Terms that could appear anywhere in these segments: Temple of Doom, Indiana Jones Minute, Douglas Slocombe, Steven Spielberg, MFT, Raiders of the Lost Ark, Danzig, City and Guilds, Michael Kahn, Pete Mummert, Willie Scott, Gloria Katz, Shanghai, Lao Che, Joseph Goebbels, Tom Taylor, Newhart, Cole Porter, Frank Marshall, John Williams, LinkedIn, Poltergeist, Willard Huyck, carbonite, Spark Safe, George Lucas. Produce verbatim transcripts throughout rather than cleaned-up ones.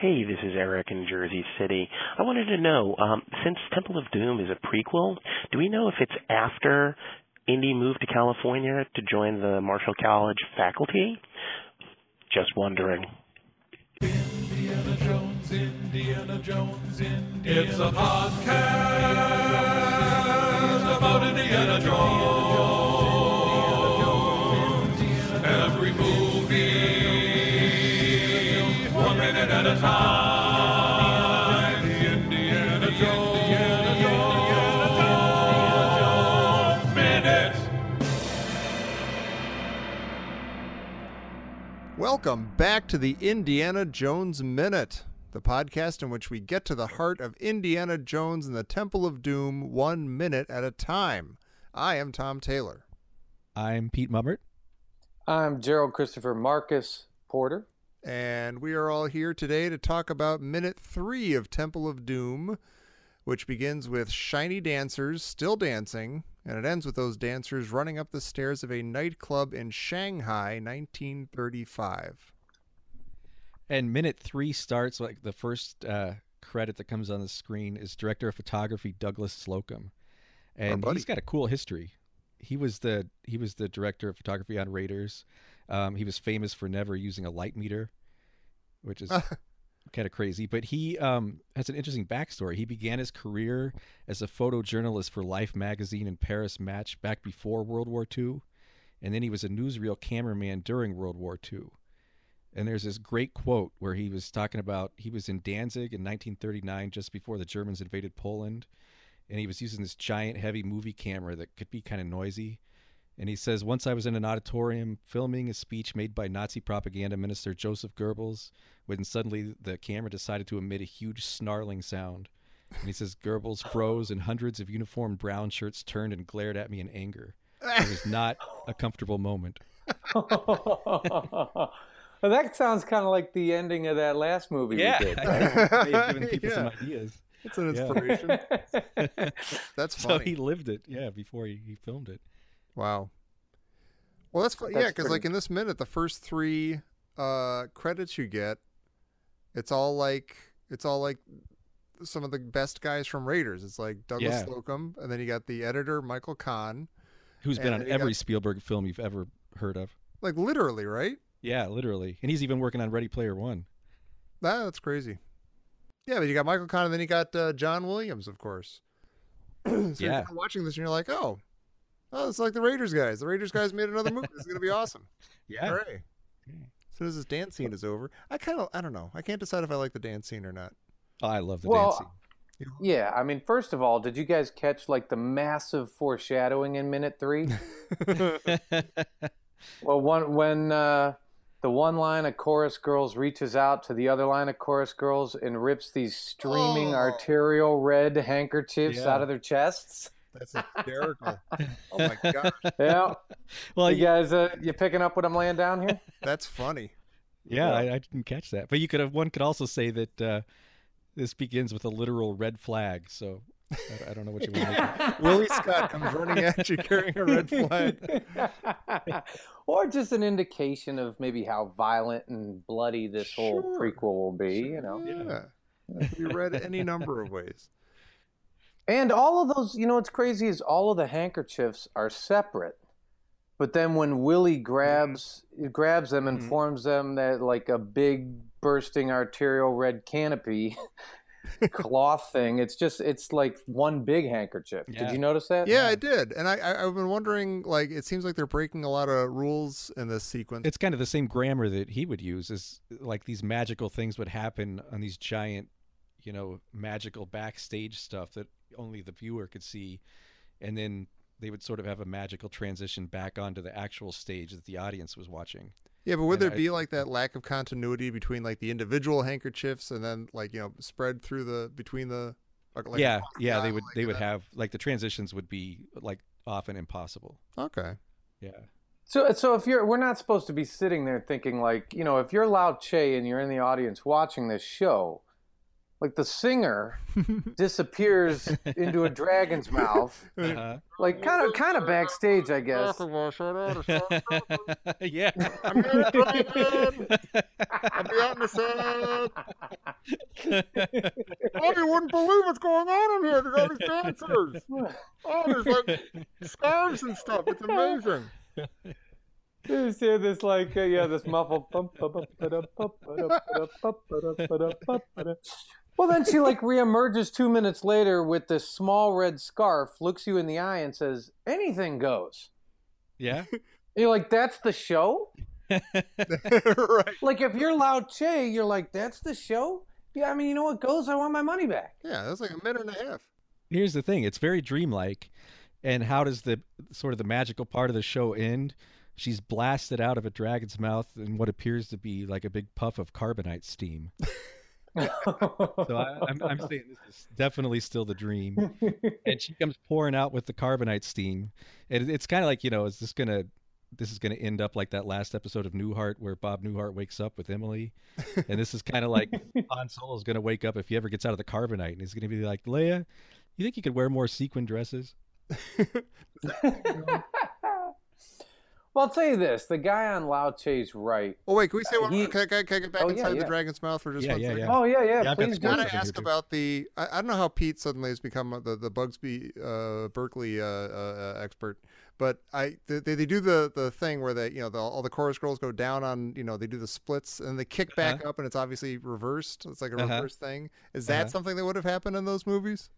Hey, this is Eric in Jersey City. I wanted to know, um, since Temple of Doom is a prequel, do we know if it's after Indy moved to California to join the Marshall College faculty? Just wondering. Indiana Jones, Indiana Jones, Indiana It's a podcast about Indiana Jones. Every movie, one minute at a time. Welcome back to the Indiana Jones Minute, the podcast in which we get to the heart of Indiana Jones and the Temple of Doom one minute at a time. I am Tom Taylor. I'm Pete Mummert. I'm Gerald Christopher Marcus Porter. And we are all here today to talk about minute three of Temple of Doom, which begins with shiny dancers still dancing, and it ends with those dancers running up the stairs of a nightclub in Shanghai, nineteen thirty-five. And minute three starts, like the first uh, credit that comes on the screen is director of photography Douglas Slocombe, and he's got a cool history. He was the he was the director of photography on Raiders. Um, he was famous for never using a light meter, which is kind of crazy, but he um, has an interesting backstory. He began his career as a photojournalist for Life magazine and Paris Match back before World War Two, and then he was a newsreel cameraman during World War Two. And there's this great quote where he was talking about he was in Danzig in nineteen thirty-nine, just before the Germans invaded Poland, and he was using this giant, heavy movie camera that could be kind of noisy. And he says, once I was in an auditorium filming a speech made by Nazi propaganda minister Joseph Goebbels, when suddenly the camera decided to emit a huge snarling sound. And he says, Goebbels froze and hundreds of uniformed brown shirts turned and glared at me in anger. It was not a comfortable moment. Well, that sounds kind of like the ending of that last movie yeah. we did. They've given people yeah. some ideas. It's an inspiration. Yeah. That's funny. So he lived it, yeah, before he, he filmed it. Wow. Well, that's, that's yeah, because pretty... like in this minute, the first three uh, credits you get, it's all like it's all like some of the best guys from Raiders. It's like Douglas yeah. Slocombe, and then you got the editor Michael Kahn, who's been on every got... Spielberg film you've ever heard of. Like literally, right? Yeah, literally, and he's even working on Ready Player One. Ah, that's crazy. Yeah, but you got Michael Kahn, and then you got uh, John Williams, of course. So yeah. You're watching this, and you're like, oh. Oh, it's like the Raiders guys. The Raiders guys made another movie. It's going to be awesome. Yeah. Hooray. As soon as this dance scene is over, I kind of, I don't know. I can't decide if I like the dance scene or not. Oh, I love the well, dance scene. Yeah. I mean, first of all, did you guys catch like the massive foreshadowing in minute three? Well, one, when uh, the one line of chorus girls reaches out to the other line of chorus girls and rips these streaming oh. arterial red handkerchiefs yeah. out of their chests. That's hysterical. Oh, my gosh. Yeah. Well, you guys, uh, you picking up what I'm laying down here? That's funny. Yeah, yeah. I, I didn't catch that. But you could have, one could also say that uh, this begins with a literal red flag. So I, I don't know what you want to do. Willie Scott comes running at you carrying a red flag. Or just an indication of maybe how violent and bloody this sure. whole prequel will be. Sure. You know? Yeah. It can be read any number of ways. And all of those, you know, what's crazy is all of the handkerchiefs are separate, but then when Willie grabs mm. grabs them and mm. informs them that like a big bursting arterial red canopy cloth thing, it's just it's like one big handkerchief. Yeah. Did you notice that? Yeah, yeah. I did, and I, I I've been wondering, like, it seems like they're breaking a lot of rules in this sequence. It's kind of the same grammar that he would use, is like these magical things would happen on these giant, you know, magical backstage stuff that only the viewer could see, and then they would sort of have a magical transition back onto the actual stage that the audience was watching. Yeah, but would and there I, be like that lack of continuity between like the individual handkerchiefs and then like, you know, spread through the between the like, yeah yeah they would like they that. would have like the transitions would be like often impossible. Okay. Yeah. So so if you're we're not supposed to be sitting there thinking like, you know, if you're Lao Che and you're in the audience watching this show, like the singer disappears into a dragon's mouth, uh-huh. like kind of, kind of backstage, I guess. Yeah. I'm, I'm beyond the sun. Mommy wouldn't believe what's going on in here. There's all these dancers. Oh, there's like scarves and stuff. It's amazing. You just hear this like uh, yeah, this muffled. Well, then she like reemerges two minutes later with this small red scarf, looks you in the eye, and says, "Anything goes." Yeah. And you're like, that's the show. Right. Like if you're Lao Che, you're like, that's the show. Yeah, I mean, you know what goes? I want my money back. Yeah, that's like a minute and a half. Here's the thing: it's very dreamlike. And how does the sort of the magical part of the show end? She's blasted out of a dragon's mouth in what appears to be like a big puff of carbonite steam. So I, I'm, I'm saying this is definitely still the dream. And she comes pouring out with the carbonite steam. And it's kind of like, you know, is this going to, this is going to end up like that last episode of Newhart where Bob Newhart wakes up with Emily. And this is kind of like Han Solo is going to wake up if he ever gets out of the carbonite. And he's going to be like, Leia, you think you could wear more sequin dresses? Well, I'll tell you this. The guy on Lao Che's right. Oh, wait. Can we say one more? Can, can, can I get back oh, inside yeah, yeah. the dragon's mouth for just yeah, one yeah, second? Yeah. Oh, yeah, yeah. yeah please. Got to ask about the... I, I don't know how Pete suddenly has become the, the Bugsby uh, Berkeley uh, uh, expert, but I they, they do the, the thing where they, you know, the, all the chorus girls go down on, you know, they do the splits and they kick back uh-huh. up and it's obviously reversed. It's like a uh-huh. reverse thing. Is that uh-huh. something that would have happened in those movies?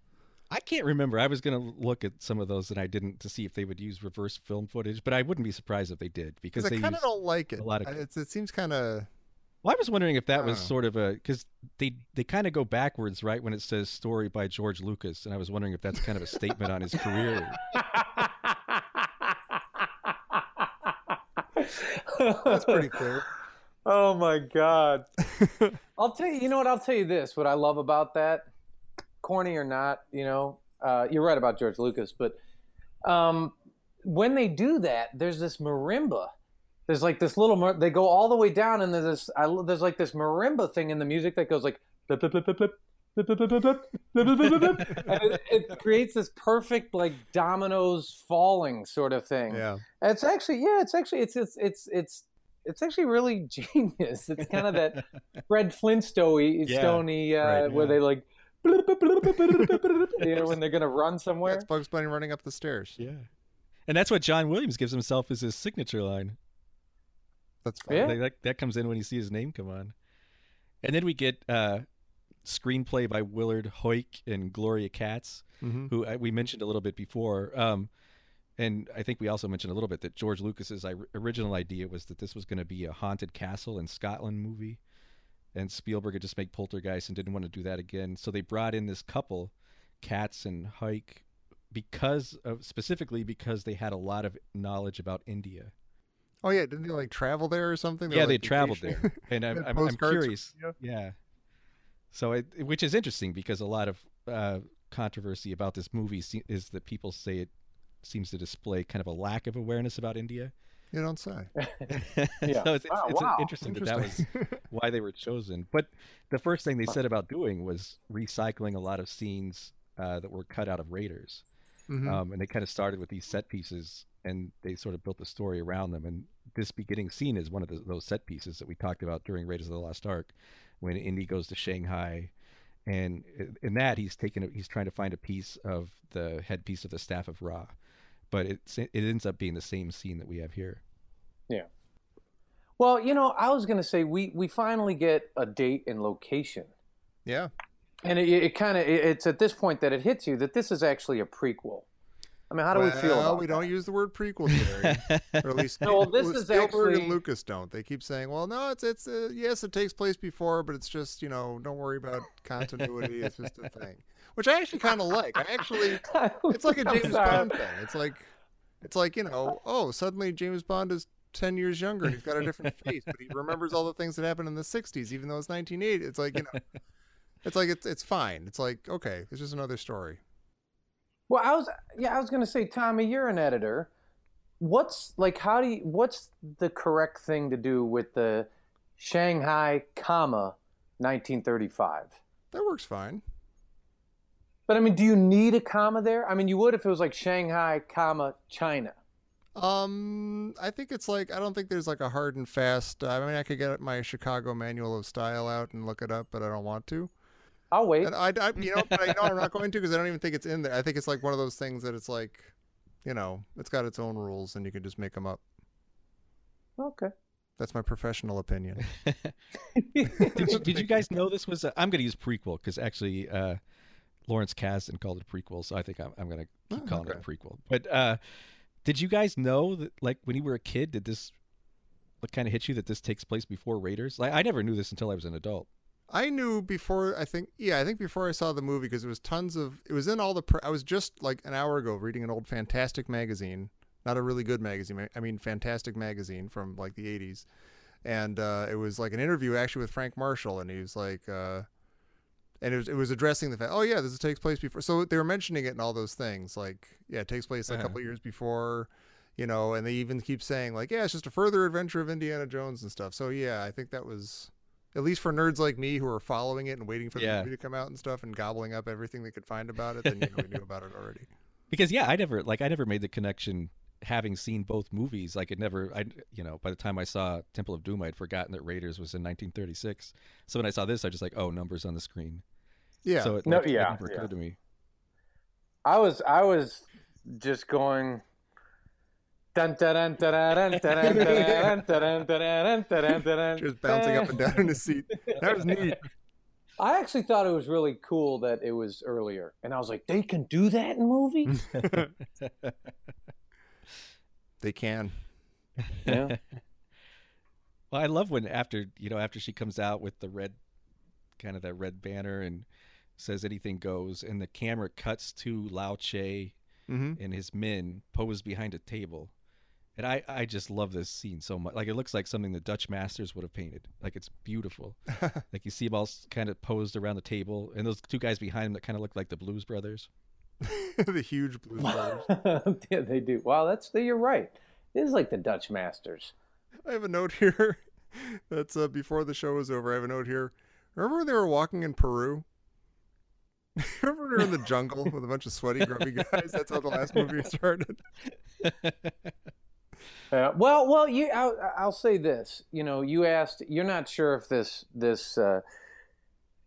I can't remember. I was going to look at some of those and I didn't to see if they would use reverse film footage, but I wouldn't be surprised if they did because they kind of don't like it. A lot of it's, it seems kind of. Well, I was wondering if that was know. sort of a because they they kind of go backwards right when it says story by George Lucas, and I was wondering if that's kind of a statement on his career. That's pretty clear. Oh my God! I'll tell you. You know what? I'll tell you this. What I love about that. Corny or not, you know, uh, you're right about George Lucas, but um, when they do that, there's this marimba. There's like this little, mar- they go all the way down, and there's this, I, there's like this marimba thing in the music that goes like, blip, blip, blip, blip, blip, blip, blip, blip, blip, blip, blip, blip. And it, it creates this perfect like dominoes falling sort of thing. Yeah, and it's actually, yeah, it's actually, it's it's it's it's it's actually really genius. It's kind of that Fred Flintstone-y, yeah, Stoney, uh, right, yeah. where they like. You know, when they're going to run somewhere. That's Bugs Bunny running up the stairs. Yeah. And that's what John Williams gives himself as his signature line. That's fun. Yeah. That, that comes in when you see his name come on. And then we get uh, screenplay by Willard Huyck and Gloria Katz, mm-hmm. who I, we mentioned a little bit before. Um, and I think we also mentioned a little bit that George Lucas's original idea was that this was going to be a haunted castle in Scotland movie. And Spielberg would just make Poltergeist and didn't want to do that again. So they brought in this couple, Katz and Huyck, because of, specifically because they had a lot of knowledge about India. Oh, yeah. Didn't they like travel there or something? They yeah, were, like, they traveled there. And I'm, I'm, I'm curious. From, yeah. yeah. So it, which is interesting because a lot of uh, controversy about this movie is that people say it seems to display kind of a lack of awareness about India. You don't say. yeah. So it's, wow, it's wow. interesting, interesting that that was why they were chosen. But the first thing they said about doing was recycling a lot of scenes uh, that were cut out of Raiders. Mm-hmm. Um, and they kind of started with these set pieces, and they sort of built the story around them. And this beginning scene is one of the, those set pieces that we talked about during Raiders of the Lost Ark, when Indy goes to Shanghai. And in that, he's, taking a, he's trying to find a piece of the headpiece of the Staff of Ra. But it's, it ends up being the same scene that we have here. Yeah. Well, you know, I was going to say we, we finally get a date and location. Yeah. And it, it kind of, it's at this point that it hits you that this is actually a prequel. I mean, how do well, we feel about we that? Don't use the word prequel, Jerry. Or at least no, well, this Spielberg is actually... and Lucas don't. They keep saying, well, no, it's, it's uh, yes, it takes place before, but it's just, you know, don't worry about continuity. It's just a thing. Which I actually kind of like. I actually, it's like a James Bond thing. It's like, it's like you know, oh, suddenly James Bond is ten years younger. And he's got a different face, but he remembers all the things that happened in the sixties, even though it's nineteen eighty. It's like you know, it's like it's it's fine. It's like okay, it's just another story. Well, I was yeah, I was gonna say, Tommy, you're an editor. What's like? How do you? What's the correct thing to do with the Shanghai, comma, nineteen thirty-five? That works fine. But I mean, do you need a comma there? I mean, you would if it was like Shanghai, comma, China. Um, I think it's like, I don't think there's like a hard and fast, I mean, I could get my Chicago Manual of Style out and look it up, but I don't want to. I'll wait. And I, I, you know, but I know I'm not going to because I don't even think it's in there. I think it's like one of those things that it's like, you know, it's got its own rules and you can just make them up. Okay. That's my professional opinion. did you, did you guys know this was a, I'm going to use prequel because actually uh, Lawrence Kasdan called it a prequel, so I think I'm, I'm going to keep oh, calling okay. it a prequel. But uh, did you guys know that, like, when you were a kid, did this like, kind of hit you that this takes place before Raiders? Like, I never knew this until I was an adult. I knew before, I think, yeah, I think before I saw the movie because it was tons of, it was in all the, pre- I was just like an hour ago reading an old Fantastic magazine. Not a really good magazine. I mean, Fantastic magazine from like the eighties, and uh, it was like an interview actually with Frank Marshall, and he was like, uh, and it was it was addressing the fact, oh yeah, this takes place before. So they were mentioning it and all those things, like yeah, it takes place like, uh-huh. a couple of years before, you know, and they even keep saying like, yeah, it's just a further adventure of Indiana Jones and stuff. So yeah, I think that was at least for nerds like me who were following it and waiting for the yeah. movie to come out and stuff and gobbling up everything they could find about it. Then you know, we knew about it already. Because yeah, I never like I never made the connection. Having seen both movies, like it never, I, you know, by the time I saw Temple of Doom, I'd forgotten that Raiders was in nineteen thirty-six. So when I saw this, I just like, oh, numbers on the screen. Yeah. So it, no, like, yeah, it never yeah. occurred to me. I was, I was just going. Just bouncing up and down in the seat. That was neat. I actually thought it was really cool that it was earlier, and I was like, they can do that in movies. They can. Yeah. Well, I love when after, you know, after she comes out with the red, kind of that red banner and says anything goes, and the camera cuts to Lao Che mm-hmm. and his men posed behind a table. And I, I just love this scene so much. Like, it looks like something the Dutch masters would have painted. Like, it's beautiful. Like, you see them all kind of posed around the table, and those two guys behind them that kind of look like the Blues Brothers. The huge blue stars. Yeah, they do. Wow, that's you're right. It is like the Dutch masters. I have a note here. That's uh, before the show was over. I have a note here. Remember when they were walking in Peru? Remember when they were in the jungle with a bunch of sweaty, grubby guys? That's how the last movie started. Uh, well, well, you. I'll, I'll say this. You know, you asked. You're not sure if this this. Uh,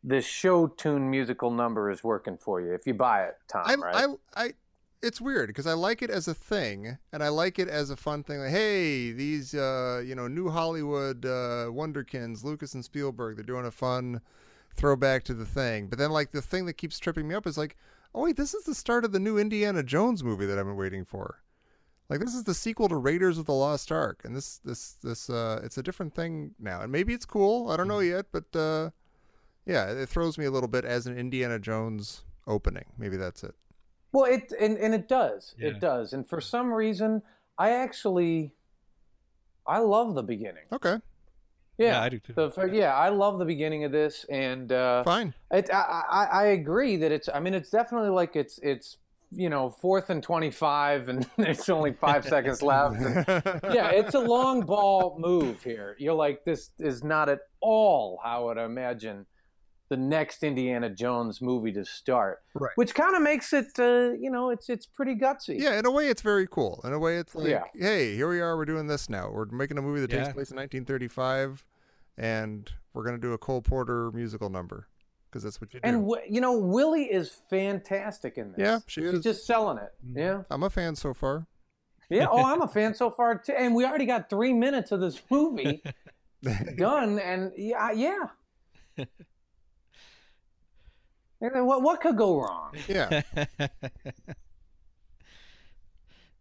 The show tune musical number is working for you if you buy it, Tom. I, right? I, I, it's weird because I like it as a thing, and I like it as a fun thing. Like, hey, these, uh, you know, new Hollywood uh, wonderkins, Lucas and Spielberg, they're doing a fun throwback to the thing. But then, like, the thing that keeps tripping me up is like, oh wait, this is the start of the new Indiana Jones movie that I've been waiting for. Like, this is the sequel to Raiders of the Lost Ark, and this, this, this, uh, it's a different thing now. And maybe it's cool. I don't know yet, but. Uh, Yeah, it throws me a little bit as an Indiana Jones opening. Maybe that's it. Well, it and, and it does. Yeah. It does. And for some reason, I actually, I love the beginning. Okay. Yeah, yeah I do too. The, for, yeah, I love the beginning of this. And uh, fine. It, I, I I agree that it's. I mean, it's definitely like it's it's you know fourth and twenty-five, and there's only five seconds left. And, yeah, it's a long ball move here. You're like, this is not at all how I'd imagine the next Indiana Jones movie to start, right. Which kind of makes it, uh, you know, it's it's pretty gutsy. Yeah, in a way, it's very cool. In a way, it's like, yeah. Hey, here we are, we're doing this now. We're making a movie that yeah. takes place in nineteen thirty-five, and we're going to do a Cole Porter musical number, because that's what you do. And, w- you know, Willie is fantastic in this. Yeah, she She's is. She's just selling it, mm-hmm. yeah. I'm a fan so far. Yeah, oh, I'm a fan so far, too. And we already got three minutes of this movie done, and yeah, yeah. What what could go wrong? Yeah.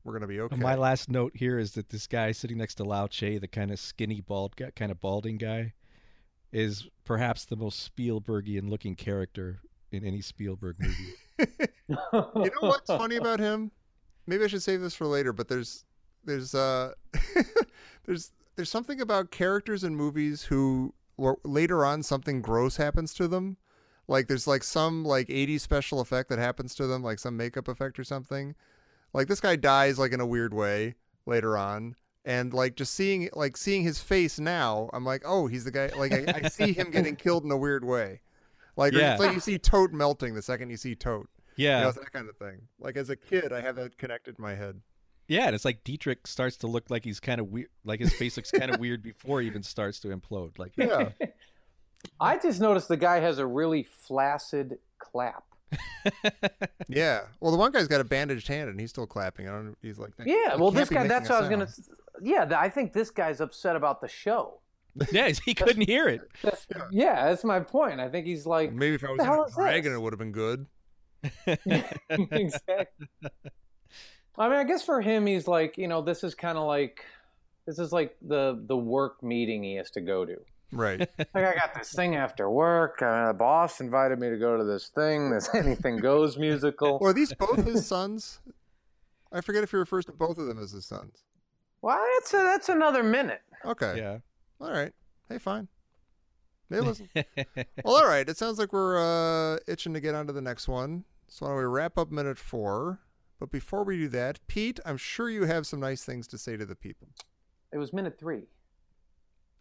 We're going to be okay. My last note here is that this guy sitting next to Lao Che, the kind of skinny, bald guy, kind of balding guy, is perhaps the most Spielbergian looking character in any Spielberg movie. You know what's funny about him? Maybe I should save this for later, but there's there's uh, there's there's something about characters in movies who later on something gross happens to them. Like, there's, like, some, like, eighties special effect that happens to them, like some makeup effect or something. Like, this guy dies, like, in a weird way later on. And, like, just seeing, like, seeing his face now, I'm like, oh, he's the guy. Like, I, I see him getting killed in a weird way. Like, yeah. It's like you see Tote melting the second you see Tote. Yeah. You know, it's that kind of thing. Like, as a kid, I have that connected in my head. Yeah, and it's like Dietrich starts to look like he's kind of weird. Like, his face looks kind of weird before he even starts to implode. Like, yeah. I just noticed the guy has a really flaccid clap. Yeah. Well, the one guy's got a bandaged hand and he's still clapping. I don't. He's like, that, yeah. Well, this guy. That's what I was gonna. Yeah, I think this guy's upset about the show. Yeah, he couldn't hear it. That's, yeah. yeah, that's my point. I think he's like, well, maybe if I was in a dragon, it would have been good. Exactly. I mean, I guess for him, he's like, you know, this is kind of like, this is like the the work meeting he has to go to. Right. Like, I got this thing after work. Uh, the boss invited me to go to this thing, this Anything Goes musical. Well, are these both his sons? I forget if he refers to both of them as his sons. Well, that's a, that's another minute. Okay. Yeah. All right. Hey, fine. Hey, listen. Well, all right. It sounds like we're uh, itching to get on to the next one. So why don't we wrap up minute four? But before we do that, Pete, I'm sure you have some nice things to say to the people. It was minute three.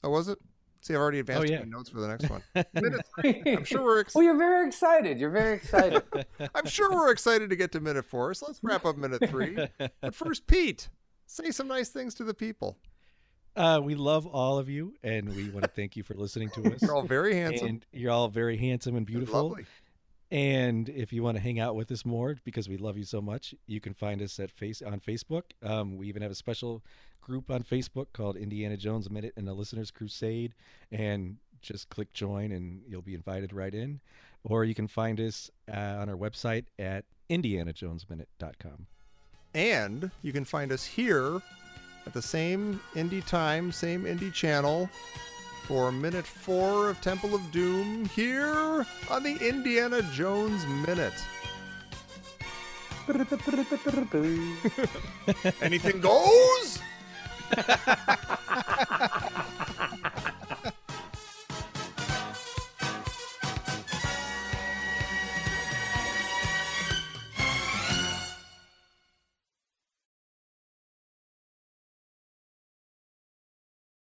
Oh, was it? See, I've already advanced oh, yeah. my notes for the next one. Minute three. I'm sure we're excited. Well, you're very excited. You're very excited. I'm sure we're excited to get to minute four, so let's wrap up minute three. But first, Pete, say some nice things to the people. Uh, we love all of you, and we want to thank you for listening to us. You're all very handsome. And you're all very handsome and beautiful. Lovely. And if you want to hang out with us more, because we love you so much, you can find us at face on Facebook. Um, we even have a special group on Facebook called Indiana Jones Minute and the Listener's Crusade, and just click join and you'll be invited right in. Or you can find us uh, on our website at indiana jones minute dot com. And you can find us here at the same indie time, same indie channel for minute four of Temple of Doom here on the Indiana Jones Minute. Anything goes?